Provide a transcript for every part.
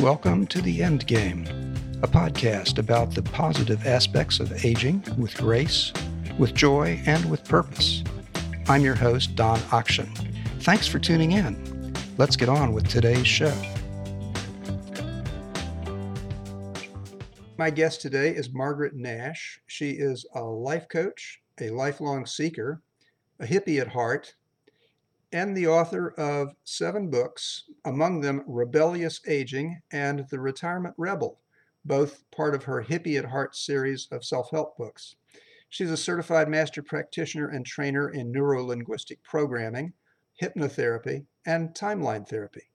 Welcome to The End Game, a podcast about the positive aspects of aging with grace, with joy, and with purpose. I'm your host, Don Akchin. Thanks for tuning in. Let's get on with today's show. My guest today is Margaret Nash. She is a life coach, a lifelong seeker, a hippie at heart, and the author of 7 books, among them Rebellious Aging and The Retirement Rebel, both part of her Hippie at Heart series of self-help books. She's a certified master practitioner and trainer in neuro-linguistic programming, hypnotherapy, and timeline therapy.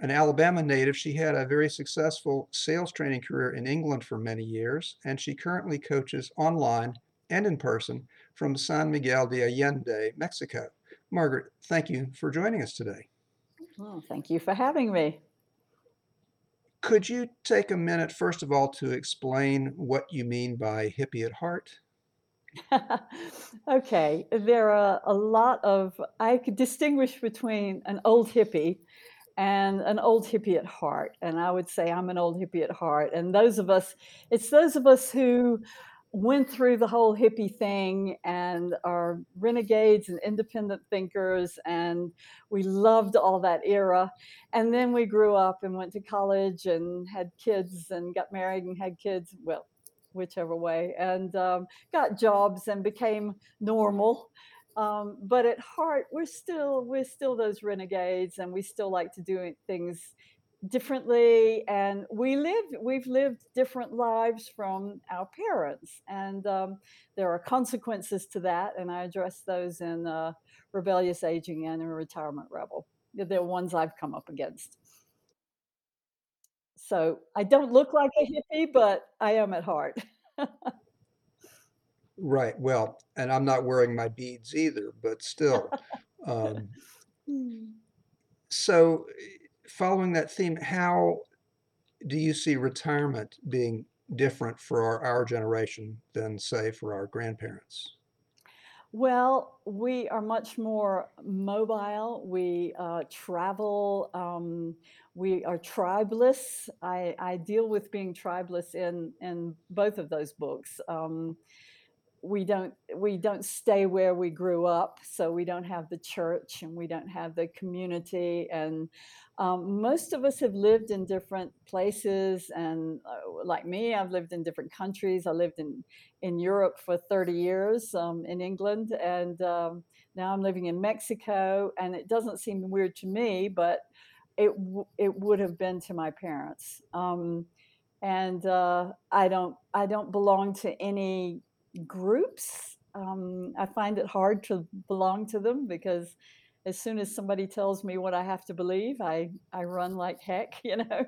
An Alabama native, she had a very successful sales training career in England for many years, and she currently coaches online and in person from San Miguel de Allende, Mexico. Margaret, thank you for joining us today. Well, thank you for having me. Could you take a minute, first of all, to explain what you mean by hippie at heart? Okay, there are a lot of, I could distinguish between an old hippie and an old hippie at heart. And I would say I'm an old hippie at heart. And those of us who went through the whole hippie thing and are renegades and independent thinkers, and we loved all that era. And then we grew up and went to college and had kids and got married and had kids, well, whichever way, and got jobs and became normal. But at heart, we're still those renegades, and we still like to do things differently, and we've lived different lives from our parents, and there are consequences to that, and I address those in Rebellious Aging and in Retirement Rebel. They're ones I've come up against. So I don't look like a hippie, but I am at heart. Right. Well, and I'm not wearing my beads either, but still. So following that theme, how do you see retirement being different for our generation than, say, for our grandparents? Well, we are much more mobile. We travel. We are tribeless. I deal with being tribeless in both of those books. We don't stay where we grew up, so we don't have the church and we don't have the community. And most of us have lived in different places. And like me, I've lived in different countries. I lived in Europe for 30 years in England, and now I'm living in Mexico. And it doesn't seem weird to me, but it would have been to my parents. I don't belong to any groups. I find it hard to belong to them, because as soon as somebody tells me what I have to believe, I run like heck, you know.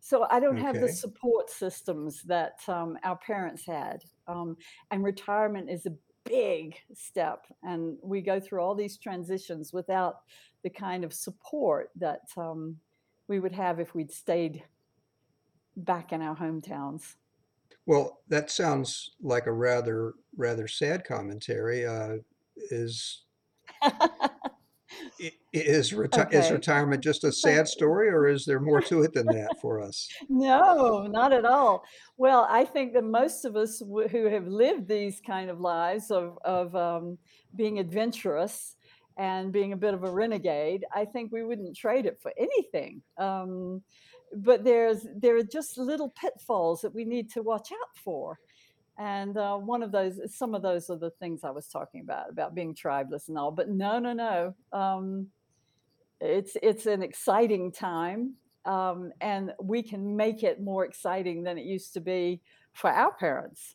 So I don't have the support systems that our parents had. And retirement is a big step, and we go through all these transitions without the kind of support that we would have if we'd stayed back in our hometowns. Well, that sounds like a rather sad commentary. Is retirement just a sad story, or is there more to it than that for us? No, not at all. Well, I think that most of us who have lived these kind of lives of being adventurous and being a bit of a renegade, I think we wouldn't trade it for anything. But there are just little pitfalls that we need to watch out for, and some of those are the things I was talking about being tribeless and all. But no, it's an exciting time, and we can make it more exciting than it used to be for our parents.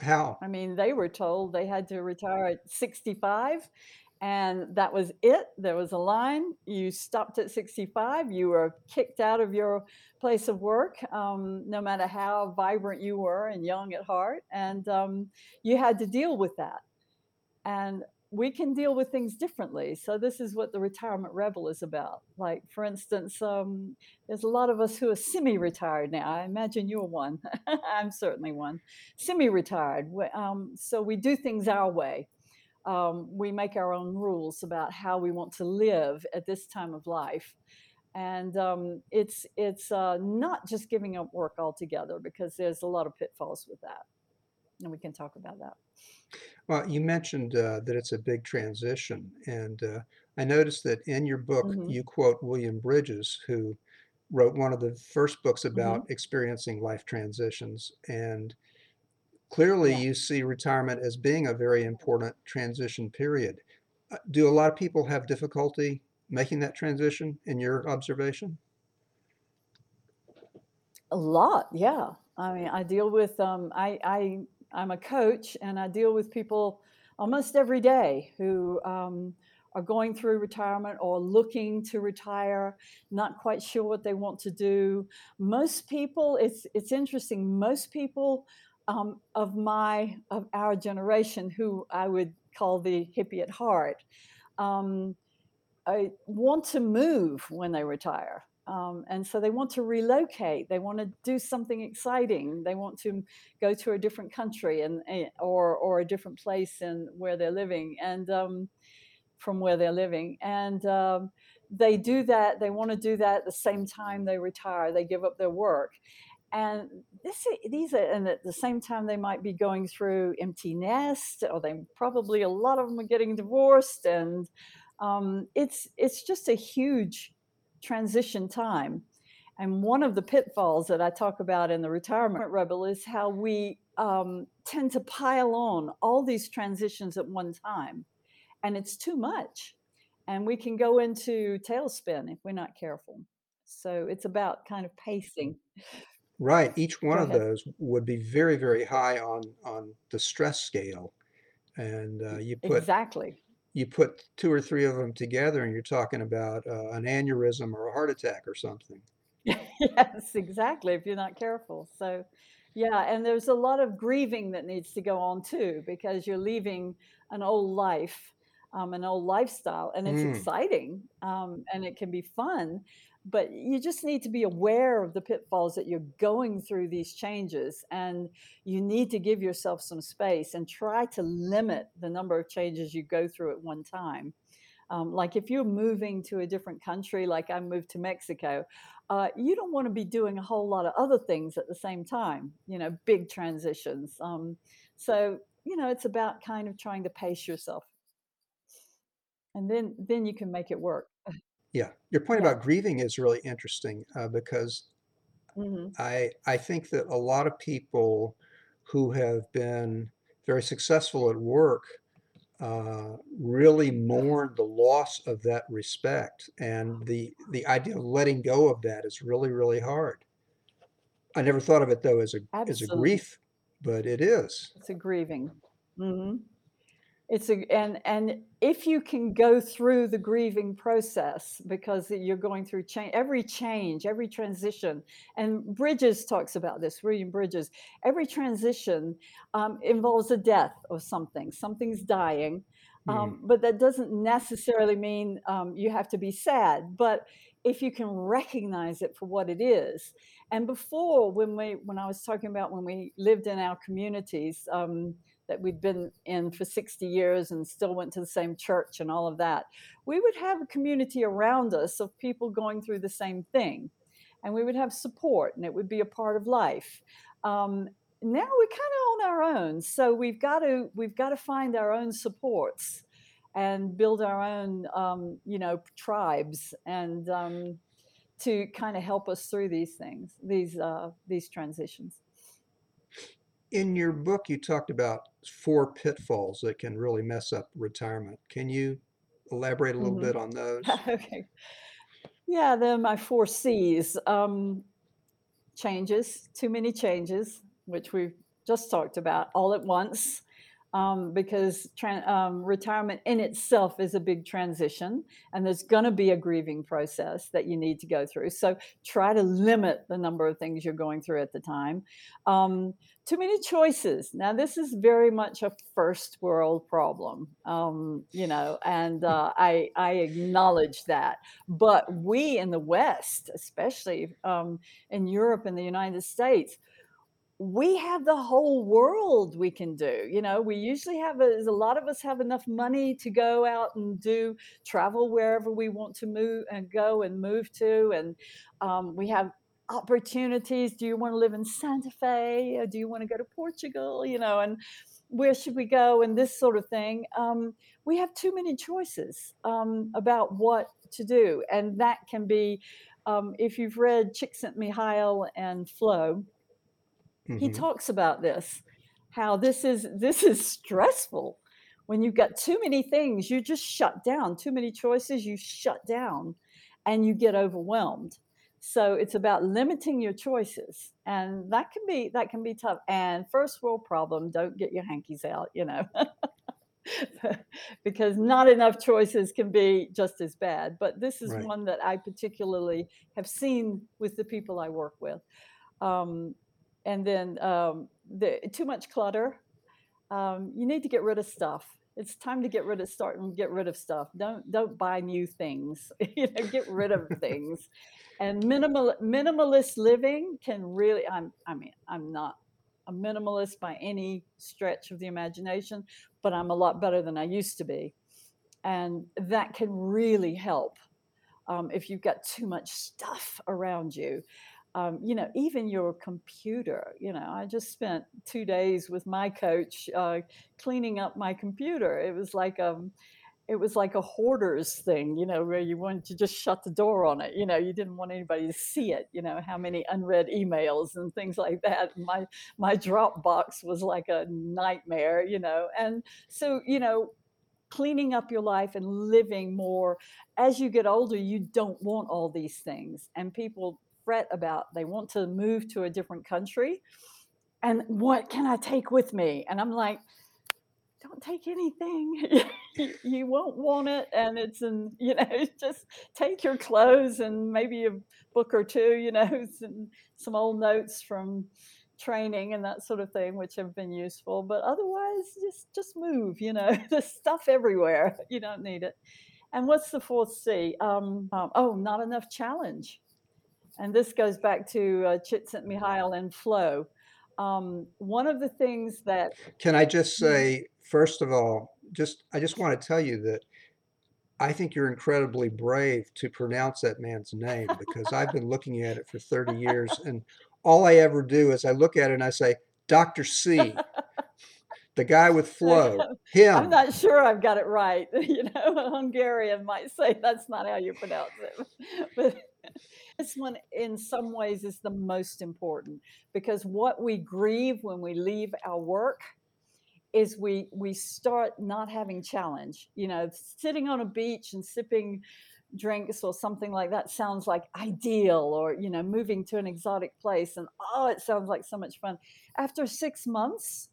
How? I mean, they were told they had to retire at 65. And that was it. There was a line. You stopped at 65. You were kicked out of your place of work, no matter how vibrant you were and young at heart. And you had to deal with that. And we can deal with things differently. So this is what the Retirement Rebel is about. Like, for instance, there's a lot of us who are semi-retired now. I imagine you're one. I'm certainly one. Semi-retired. So we do things our way. We make our own rules about how we want to live at this time of life. And it's not just giving up work altogether, because there's a lot of pitfalls with that. And we can talk about that. Well, you mentioned that it's a big transition. And I noticed that in your book, you quote William Bridges, who wrote one of the first books about experiencing life transitions. And clearly you see retirement as being a very important transition period. Do a lot of people have difficulty making that transition in your observation? A lot, yeah. I mean, I deal with, I'm a coach, and I deal with people almost every day who are going through retirement or looking to retire, not quite sure what they want to do. Most people, it's interesting, most people of our generation, who I would call the hippie at heart, want to move when they retire. And so they want to relocate. They want to do something exciting. They want to go to a different country or a different place in where they're living, and from where they're living. And they do that. They want to do that at the same time they retire. They give up their work, and these are at the same time they might be going through empty nest, or they probably, a lot of them are getting divorced, and it's just a huge transition time. And one of the pitfalls that I talk about in The Retirement Rebel is how we tend to pile on all these transitions at one time, and it's too much, and we can go into tailspin if we're not careful. So it's about kind of pacing. Right. Each one of those would be very, very high on the stress scale. And you put two or three of them together, and you're talking about an aneurysm or a heart attack or something. Yes, exactly, if you're not careful. So, yeah, and there's a lot of grieving that needs to go on too, because you're leaving an old life, an old lifestyle, and it's exciting, and it can be fun, but you just need to be aware of the pitfalls that you're going through these changes, and you need to give yourself some space and try to limit the number of changes you go through at one time. Like if you're moving to a different country, like I moved to Mexico, you don't want to be doing a whole lot of other things at the same time, big transitions. So, it's about kind of trying to pace yourself, and then you can make it work. Yeah, your point about grieving is really interesting because I think that a lot of people who have been very successful at work really mourn the loss of that respect, and the idea of letting go of that is really, really hard. I never thought of it though as a grief, but it is. It's a grieving. Mm-hmm. And if you can go through the grieving process, because you're going through change, every transition, and Bridges talks about this, William Bridges, every transition involves a death of something. Something's dying, but that doesn't necessarily mean you have to be sad. But if you can recognize it for what it is, and before when I was talking about when we lived in our communities. That we'd been in for 60 years and still went to the same church and all of that, we would have a community around us of people going through the same thing, and we would have support, and it would be a part of life. Now we're kind of on our own, so we've got to find our own supports and build our own, tribes, and to kind of help us through these things, these transitions. In your book, you talked about 4 pitfalls that can really mess up retirement. Can you elaborate a little bit on those? Okay. Yeah, they're my 4 C's. Changes, too many changes, which we've just talked about, all at once, because retirement in itself is a big transition, and there's going to be a grieving process that you need to go through. So try to limit the number of things you're going through at the time. Too many choices. Now, this is very much a first world problem, and I acknowledge that. But we in the West, especially in Europe and the United States, we have the whole world we can do. You know, we usually have a lot of us have enough money to go out and do travel wherever we want to move and go and move to. And we have opportunities. Do you want to live in Santa Fe? Or do you want to go to Portugal? You know, and where should we go? And this sort of thing. We have too many choices about what to do. And that can be, if you've read Csikszentmihalyi and Flow, he talks about this, how this is stressful. When you've got too many things, you just shut down. Too many choices, you shut down and you get overwhelmed. So it's about limiting your choices. And that can be tough. And first world problem, don't get your hankies out, you know, because not enough choices can be just as bad. But this is one that I particularly have seen with the people I work with. And then too much clutter. You need to get rid of stuff. It's time to get rid of stuff. Don't buy new things. You know, get rid of things. And minimalist living can really. I'm not a minimalist by any stretch of the imagination, but I'm a lot better than I used to be, and that can really help if you've got too much stuff around you. You know, even your computer, you know, I just spent 2 days with my coach cleaning up my computer. It was like a hoarder's thing, you know, where you wanted to just shut the door on it. You know, you didn't want anybody to see it, you know, how many unread emails and things like that. My Dropbox was like a nightmare, you know, and so, you know, cleaning up your life and living more. As you get older, you don't want all these things, and people fret about they want to move to a different country and what can I take with me, and I'm like, don't take anything. You won't want it, and it's in, you know, just take your clothes and maybe a book or two, you know, some old notes from training and that sort of thing, which have been useful, but otherwise just move, you know. There's stuff everywhere, you don't need it. And what's the fourth C? Not enough challenge. And this goes back to Csikszentmihalyi and Flow. One of the things that... Can I just say, first of all, I just want to tell you that I think you're incredibly brave to pronounce that man's name, because I've been looking at it for 30 years. And all I ever do is I look at it and I say, Dr. C, the guy with Flow, him. I'm not sure I've got it right. You know, a Hungarian might say that's not how you pronounce it. But... this one in some ways is the most important, because what we grieve when we leave our work is we start not having challenge. You know, sitting on a beach and sipping drinks or something like that sounds like ideal, or, you know, moving to an exotic place and it sounds like so much fun. After 6 months,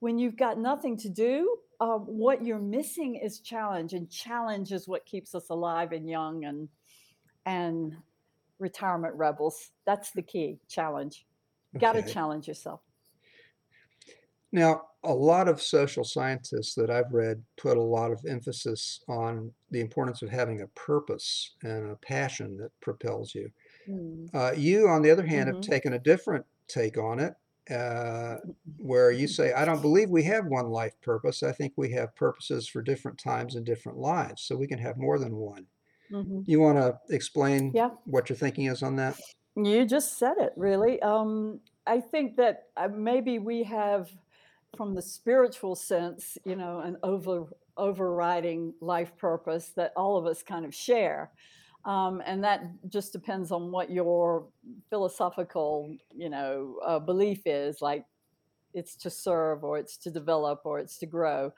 when you've got nothing to do, what you're missing is challenge, and challenge is what keeps us alive and young and retirement rebels. That's the key, challenge. Okay. Got to challenge yourself. Now, a lot of social scientists that I've read put a lot of emphasis on the importance of having a purpose and a passion that propels you. You, on the other hand, have taken a different take on it, where you say, I don't believe we have one life purpose. I think we have purposes for different times and different lives, so we can have more than one. You want to explain what your thinking is on that? You just said it, really. I think that maybe we have, from the spiritual sense, you know, an overriding life purpose that all of us kind of share. And that just depends on what your philosophical, you know, belief is, like it's to serve or it's to develop or it's to grow.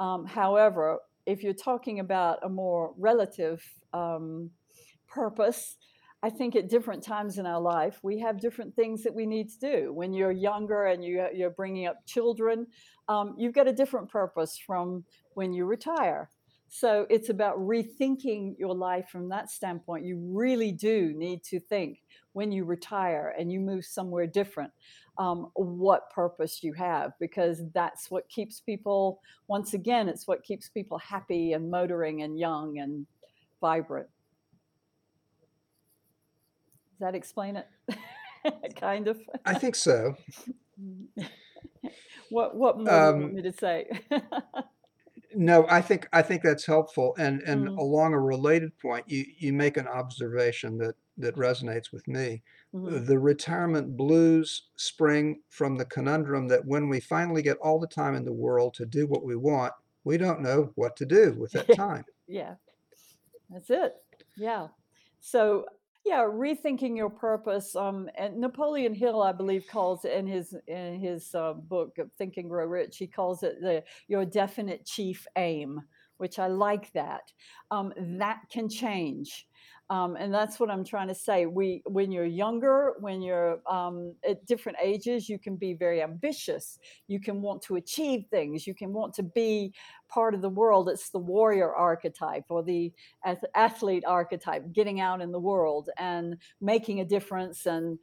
However, if you're talking about a more relative purpose, I think at different times in our life, we have different things that we need to do. When you're younger and you're bringing up children, you've got a different purpose from when you retire. So it's about rethinking your life from that standpoint. You really do need to think, when you retire and you move somewhere different, what purpose you have, because that's what keeps people, once again, it's what keeps people happy and motoring and young and vibrant. Does that explain it? Kind of. I think so. What more do you want me to say? No, I think that's helpful. And along a related point, you make an observation that resonates with me. Mm-hmm. The retirement blues spring from the conundrum that when we finally get all the time in the world to do what we want, we don't know what to do with that time. Yeah, that's it. Yeah. So, yeah, rethinking your purpose. And Napoleon Hill, I believe, calls it in his book, Think and Grow Rich, he calls it your definite chief aim, which I like that. That can change. And that's what I'm trying to say. When you're younger, when you're at different ages, you can be very ambitious. You can want to achieve things. You can want to be part of the world. It's the warrior archetype or the athlete archetype, getting out in the world and making a difference and,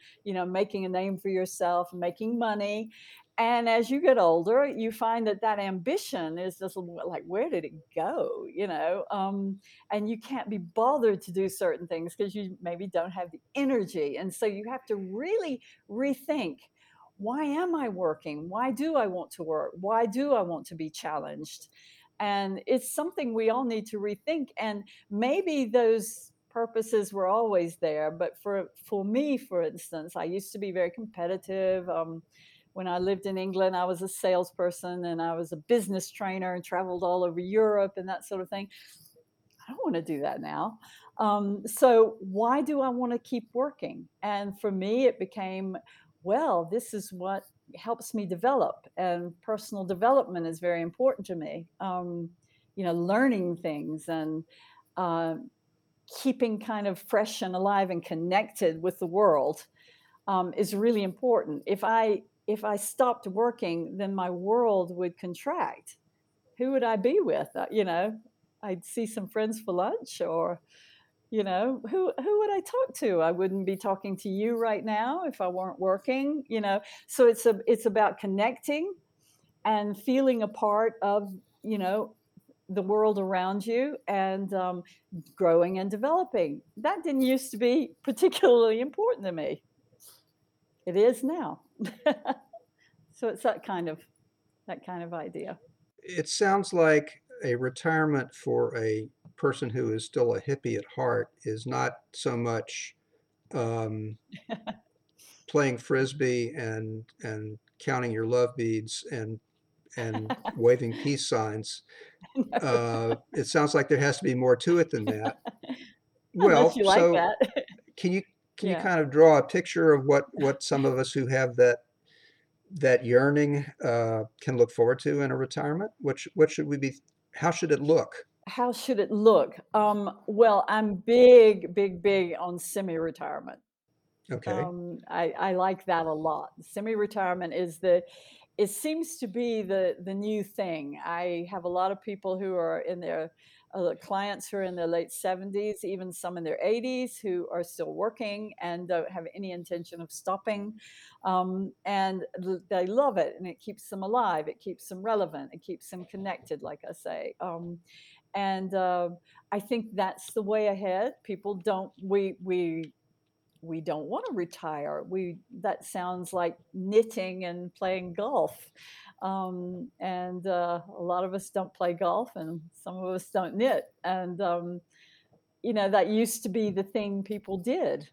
making a name for yourself, making money. And as you get older, you find that ambition is just like, where did it go? And you can't be bothered to do certain things because you maybe don't have the energy. And so you have to really rethink, why am I working? Why do I want to work? Why do I want to be challenged? And it's something we all need to rethink. And maybe those purposes were always there. But for me, for instance, I used to be very competitive. When I lived in England, I was a salesperson and I was a business trainer and traveled all over Europe and that sort of thing. I don't want to do that now. So why do I want to keep working? And for me, it became, well, this is what helps me develop. And personal development is very important to me. Learning things and keeping kind of fresh and alive and connected with the world is really important. If I stopped working, then my world would contract. Who would I be with? I'd see some friends for lunch or, who would I talk to? I wouldn't be talking to you right now if I weren't working, So it's about connecting and feeling a part of, the world around you and growing and developing. That didn't used to be particularly important to me. It is now. So it's that kind of idea. It sounds like a retirement for a person who is still a hippie at heart is not so much playing frisbee and counting your love beads and waving peace signs. No. It sounds like there has to be more to it than that. Well, you like so that. Can you kind of draw a picture of what some of us who have that yearning can look forward to in a retirement? What should we be? How should it look? How should it look? Well, I'm big on semi-retirement. Okay. I like that a lot. Semi-retirement it seems to be the new thing. I have a lot of people who are in their clients who are in their late 70s, even some in their 80s, who are still working and don't have any intention of stopping. And they love it, and it keeps them alive. It keeps them relevant. It keeps them connected, like I say. And I think that's the way ahead. People don't, we don't want to retire. That sounds like knitting and playing golf. And a lot of us don't play golf and some of us don't knit. And, that used to be the thing people did.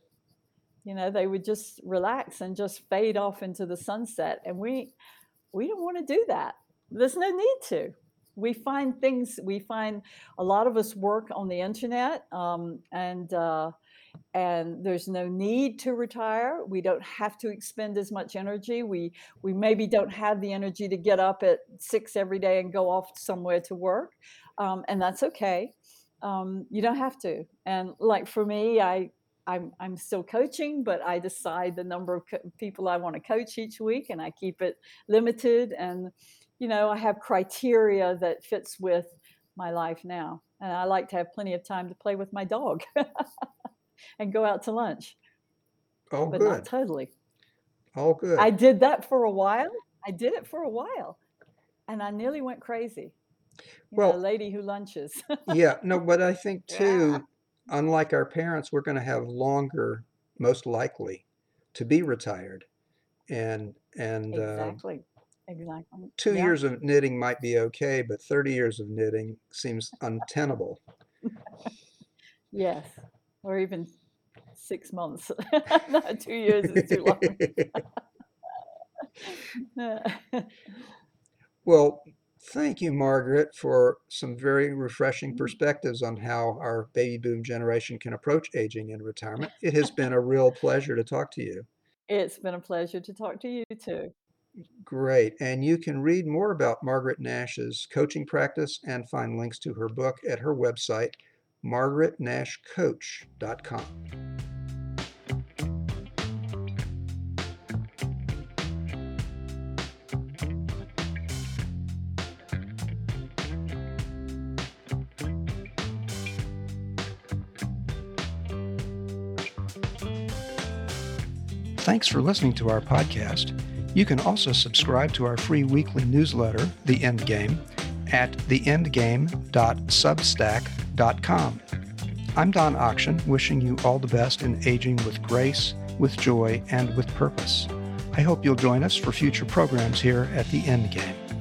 They would just relax and just fade off into the sunset. And we don't want to do that. There's no need to. We find a lot of us work on the internet, and there's no need to retire. We don't have to expend as much energy. We maybe don't have the energy to get up at 6 every day and go off somewhere to work. And that's okay. You don't have to. And like for me, I'm still coaching, but I decide the number of people I want to coach each week and I keep it limited. And, I have criteria that fits with my life now. And I like to have plenty of time to play with my dog. And go out to lunch. Oh, but good. Not totally. Oh, good. I did that for a while. And I nearly went crazy. Well, a lady who lunches. Yeah, no, but I think too, unlike our parents, we're going to have longer, most likely, to be retired. and exactly. 2 years of knitting might be okay, but 30 years of knitting seems untenable. Yes, or even 6 months. No, 2 years is too long. Well, thank you, Margaret, for some very refreshing perspectives on how our baby boom generation can approach aging and retirement. It has been a real pleasure to talk to you. It's been a pleasure to talk to you too. Great. And you can read more about Margaret Nash's coaching practice and find links to her book at her website, margaretnashcoach.com. Thanks for listening to our podcast. You can also subscribe to our free weekly newsletter, The End Game, at theendgame.substack.com. I'm Don Akchin, wishing you all the best in aging with grace, with joy, and with purpose. I hope you'll join us for future programs here at The End Game.